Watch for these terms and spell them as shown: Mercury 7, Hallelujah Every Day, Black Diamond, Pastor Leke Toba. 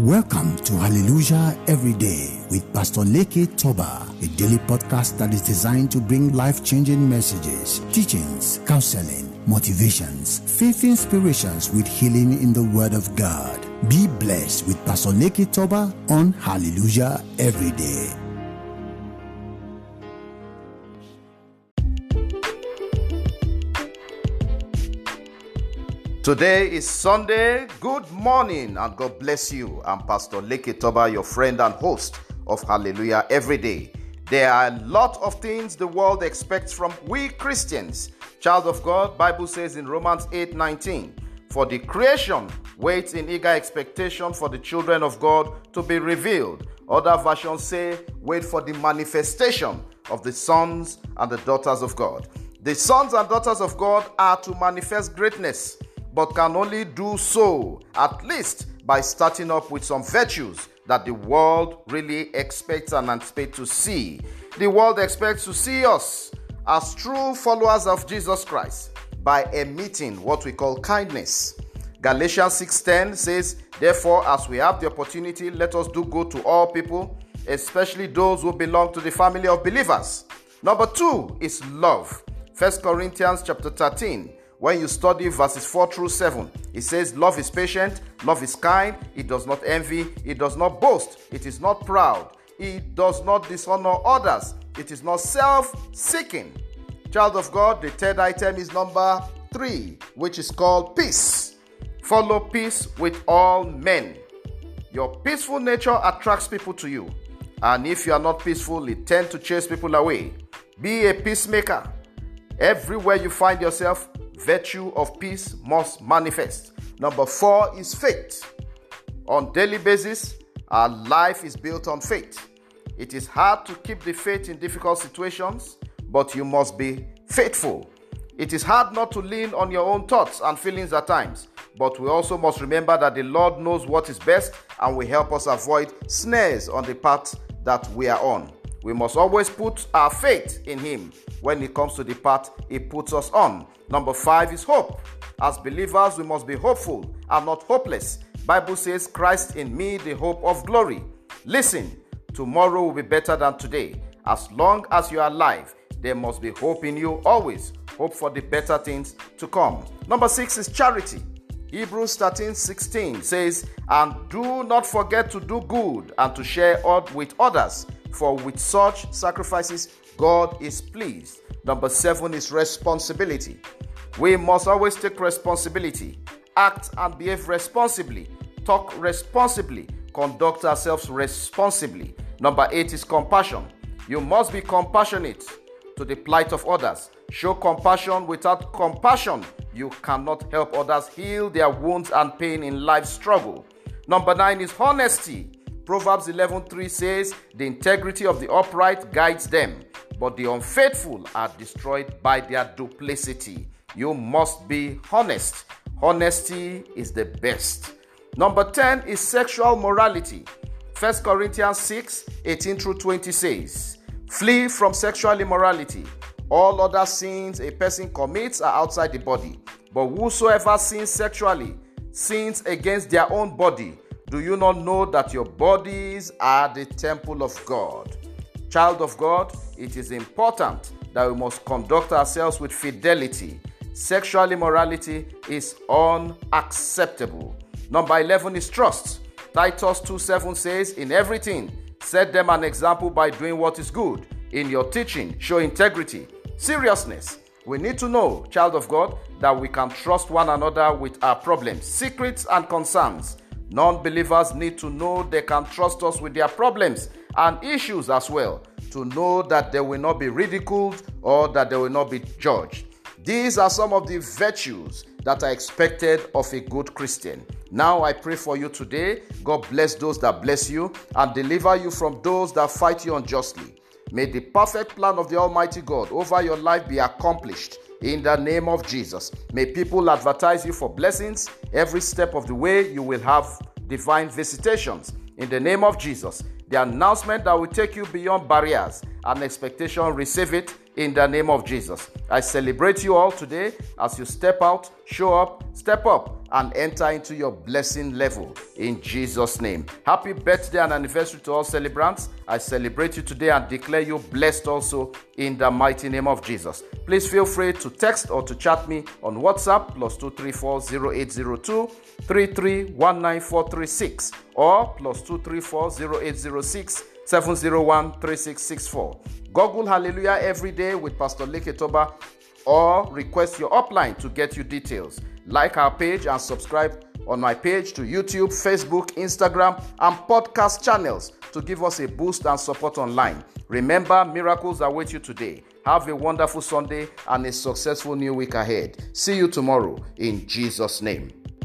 Welcome to Hallelujah Every Day with Pastor Leke Toba, a daily podcast that is designed to bring life-changing messages, teachings, counseling, motivations, faith inspirations with healing in the Word of God. Be blessed with Pastor Leke Toba on Hallelujah Every Day. Today is Sunday. Good morning and God bless you. I'm Pastor Leke Toba, your friend and host of Hallelujah Every Day. There are a lot of things the world expects from we Christians. Child of God, Bible says in Romans 8:19, for the creation waits in eager expectation for the children of God to be revealed. Other versions say, wait for the manifestation of the sons and the daughters of God. The sons and daughters of God are to manifest greatness, but can only do so, at least by starting up with some virtues that the world really expects and anticipates to see. The world expects to see us as true followers of Jesus Christ by emitting what we call kindness. Galatians 6:10 says, therefore, as we have the opportunity, let us do good to all people, especially those who belong to the family of believers. Number 2 is love. 1 Corinthians chapter 13. When you study verses 4-7, it says, love is patient, love is kind, it does not envy, it does not boast, it is not proud, it does not dishonor others, it is not self-seeking. Child of God, the third item is number 3, which is called peace. Follow peace with all men. Your peaceful nature attracts people to you, and if you are not peaceful, it tends to chase people away. Be a peacemaker. Everywhere you find yourself, virtue of peace must manifest. Number 4 is faith. On daily basis, our life is built on faith. It is hard to keep the faith in difficult situations, but you must be faithful. It is hard not to lean on your own thoughts and feelings at times, but we also must remember that the Lord knows what is best and will help us avoid snares on the path that we are on. We must always put our faith in Him when it comes to the path He puts us on. Number 5 is hope. As believers, we must be hopeful and not hopeless. Bible says, Christ in me, the hope of glory. Listen, tomorrow will be better than today. As long as you are alive, there must be hope in you always. Hope for the better things to come. Number 6 is charity. Hebrews 13:16 says, and do not forget to do good and to share with others, for with such sacrifices, God is pleased. Number 7 is responsibility. We must always take responsibility, act and behave responsibly, talk responsibly, conduct ourselves responsibly. Number 8 is compassion. You must be compassionate to the plight of others. Show compassion. Without compassion, you cannot help others heal their wounds and pain in life's struggle. Number 9 is honesty. Proverbs 11:3 says, the integrity of the upright guides them, but the unfaithful are destroyed by their duplicity. You must be honest. Honesty is the best. Number 10 is sexual morality. 1 Corinthians 6:18-20 says, flee from sexual immorality. All other sins a person commits are outside the body, but whosoever sins sexually sins against their own body. Do you not know that your bodies are the temple of God? Child of God, it is important that we must conduct ourselves with fidelity. Sexual immorality is unacceptable. Number 11 is trust. Titus 2:7 says, in everything, set them an example by doing what is good. In your teaching, show integrity, seriousness. We need to know, child of God, that we can trust one another with our problems, secrets, and concerns. Non-believers need to know they can trust us with their problems and issues as well, to know that they will not be ridiculed or that they will not be judged. These are some of the virtues that are expected of a good Christian. Now I pray for you today. God bless those that bless you and deliver you from those that fight you unjustly. May the perfect plan of the Almighty God over your life be accomplished. In the name of Jesus, may people advertise you for blessings. Every step of the way, you will have divine visitations. In the name of Jesus, the announcement that will take you beyond barriers and expectation, receive it in the name of Jesus. I celebrate you all today as you step out, show up, step up, and enter into your blessing level in Jesus' name. Happy birthday and anniversary to all celebrants. I celebrate you today and declare you blessed also in the mighty name of Jesus. Please feel free to text or to chat me on WhatsApp +234-0802-331946 or +234-0806-701-3664. Google Hallelujah Every Day with Pastor Leke Toba or request your upline to get you details. Like our page and subscribe on my page to YouTube, Facebook, Instagram, and podcast channels to give us a boost and support online. Remember, miracles await you today. Have a wonderful Sunday and a successful new week ahead. See you tomorrow in Jesus' name.